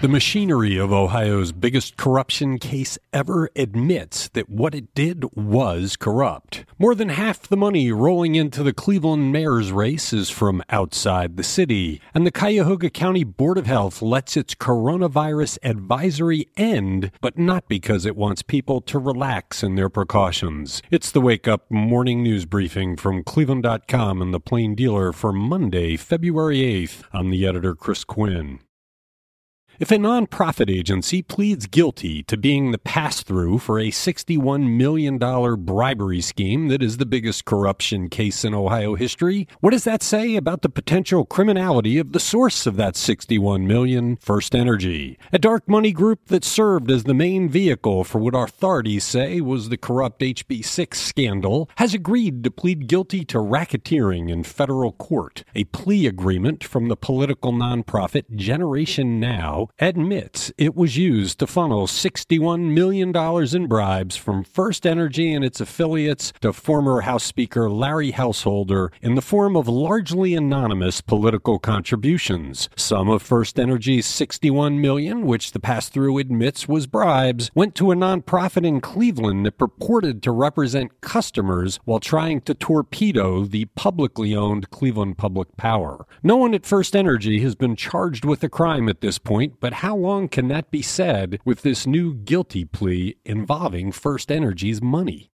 The machinery of Ohio's biggest corruption case ever admits that what it did was corrupt. More than half the money rolling into the Cleveland mayor's race is from outside the city, and the Cuyahoga County Board of Health lets its coronavirus advisory end, but not because it wants people to relax in their precautions. It's the Wake Up Morning News Briefing from Cleveland.com and the Plain Dealer for Monday, February 8th. I'm the editor, Chris Quinn. If a nonprofit agency pleads guilty to being the pass-through for a $61 million bribery scheme that is the biggest corruption case in Ohio history, what does that say about the potential criminality of the source of that $61 million, First Energy, a dark money group that served as the main vehicle for what authorities say was the corrupt HB6 scandal, has agreed to plead guilty to racketeering in federal court. A plea agreement from the political nonprofit Generation Now admits it was used to funnel $61 million in bribes from First Energy and its affiliates to former House Speaker Larry Householder in the form of largely anonymous political contributions. Some of First Energy's $61 million, which the pass-through admits was bribes, went to a nonprofit in Cleveland that purported to represent customers while trying to torpedo the publicly owned Cleveland Public Power. No one at First Energy has been charged with a crime at this point, but how long can that be said with this new guilty plea involving First Energy's money?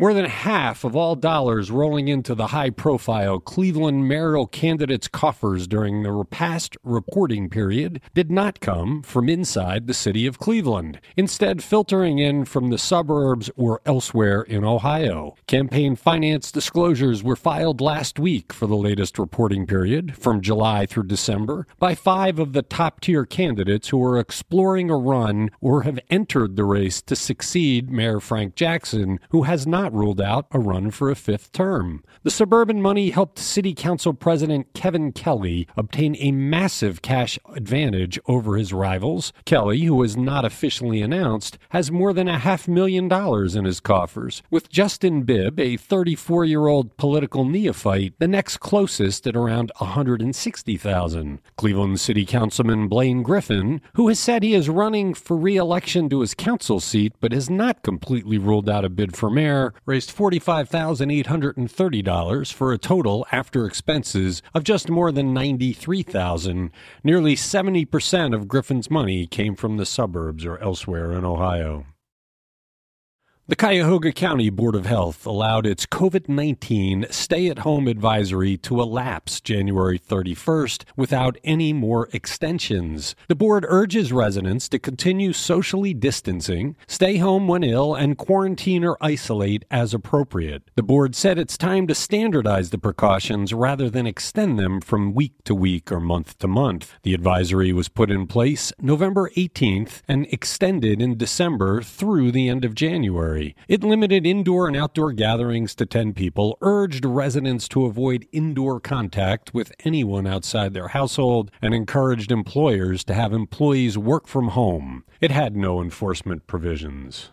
More than half of all dollars rolling into the high-profile Cleveland mayoral candidate's coffers during the past reporting period did not come from inside the city of Cleveland, instead filtering in from the suburbs or elsewhere in Ohio. Campaign finance disclosures were filed last week for the latest reporting period, from July through December, by 5 of the top-tier candidates who are exploring a run or have entered the race to succeed Mayor Frank Jackson, who has not ruled out a run for a 5th term. The suburban money helped City Council President Kevin Kelley obtain a massive cash advantage over his rivals. Kelley, who is not officially announced, has more than $500,000 in his coffers, with Justin Bibb, a 34-year-old political neophyte, the next closest at around $160,000. Cleveland City Councilman Blaine Griffin, who has said he is running for re-election to his council seat but has not completely ruled out a bid for mayor, raised $45,830 for a total, after expenses, of just more than $93,000. Nearly 70% of Griffin's money came from the suburbs or elsewhere in Ohio. The Cuyahoga County Board of Health allowed its COVID-19 stay-at-home advisory to elapse January 31st without any more extensions. The board urges residents to continue socially distancing, stay home when ill, and quarantine or isolate as appropriate. The board said it's time to standardize the precautions rather than extend them from week to week or month to month. The advisory was put in place November 18th and extended in December through the end of January. It limited indoor and outdoor gatherings to 10 people, urged residents to avoid indoor contact with anyone outside their household, and encouraged employers to have employees work from home. It had no enforcement provisions.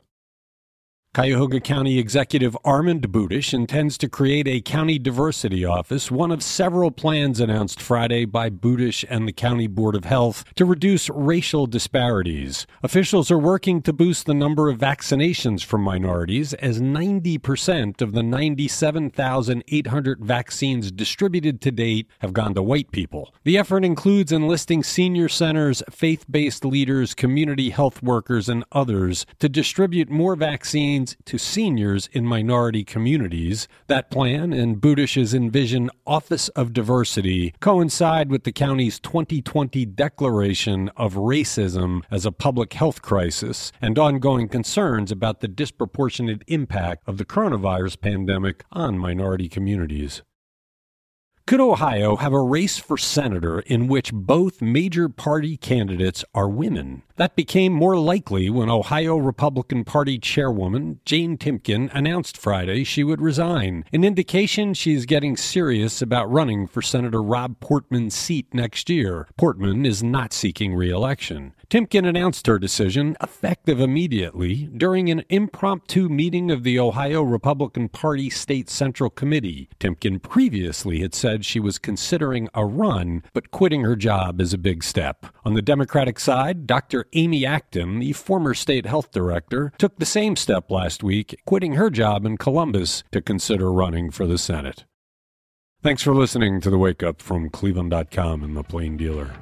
Cuyahoga County Executive Armand Budish intends to create a county diversity office, one of several plans announced Friday by Budish and the County Board of Health to reduce racial disparities. Officials are working to boost the number of vaccinations for minorities, as 90% of the 97,800 vaccines distributed to date have gone to white people. The effort includes enlisting senior centers, faith-based leaders, community health workers, and others to distribute more vaccines to seniors in minority communities. That plan and Budish's envisioned Office of Diversity coincide with the county's 2020 declaration of racism as a public health crisis and ongoing concerns about the disproportionate impact of the coronavirus pandemic on minority communities. Could Ohio have a race for senator in which both major party candidates are women? That became more likely when Ohio Republican Party chairwoman Jane Timken announced Friday she would resign, an indication she's getting serious about running for Senator Rob Portman's seat next year. Portman is not seeking re-election. Timken announced her decision, effective immediately, during an impromptu meeting of the Ohio Republican Party State Central Committee. Timken previously had said she was considering a run, but quitting her job is a big step. On the Democratic side, Dr. Amy Acton, the former state health director, took the same step last week, quitting her job in Columbus to consider running for the Senate. Thanks for listening to The Wake Up from Cleveland.com and The Plain Dealer.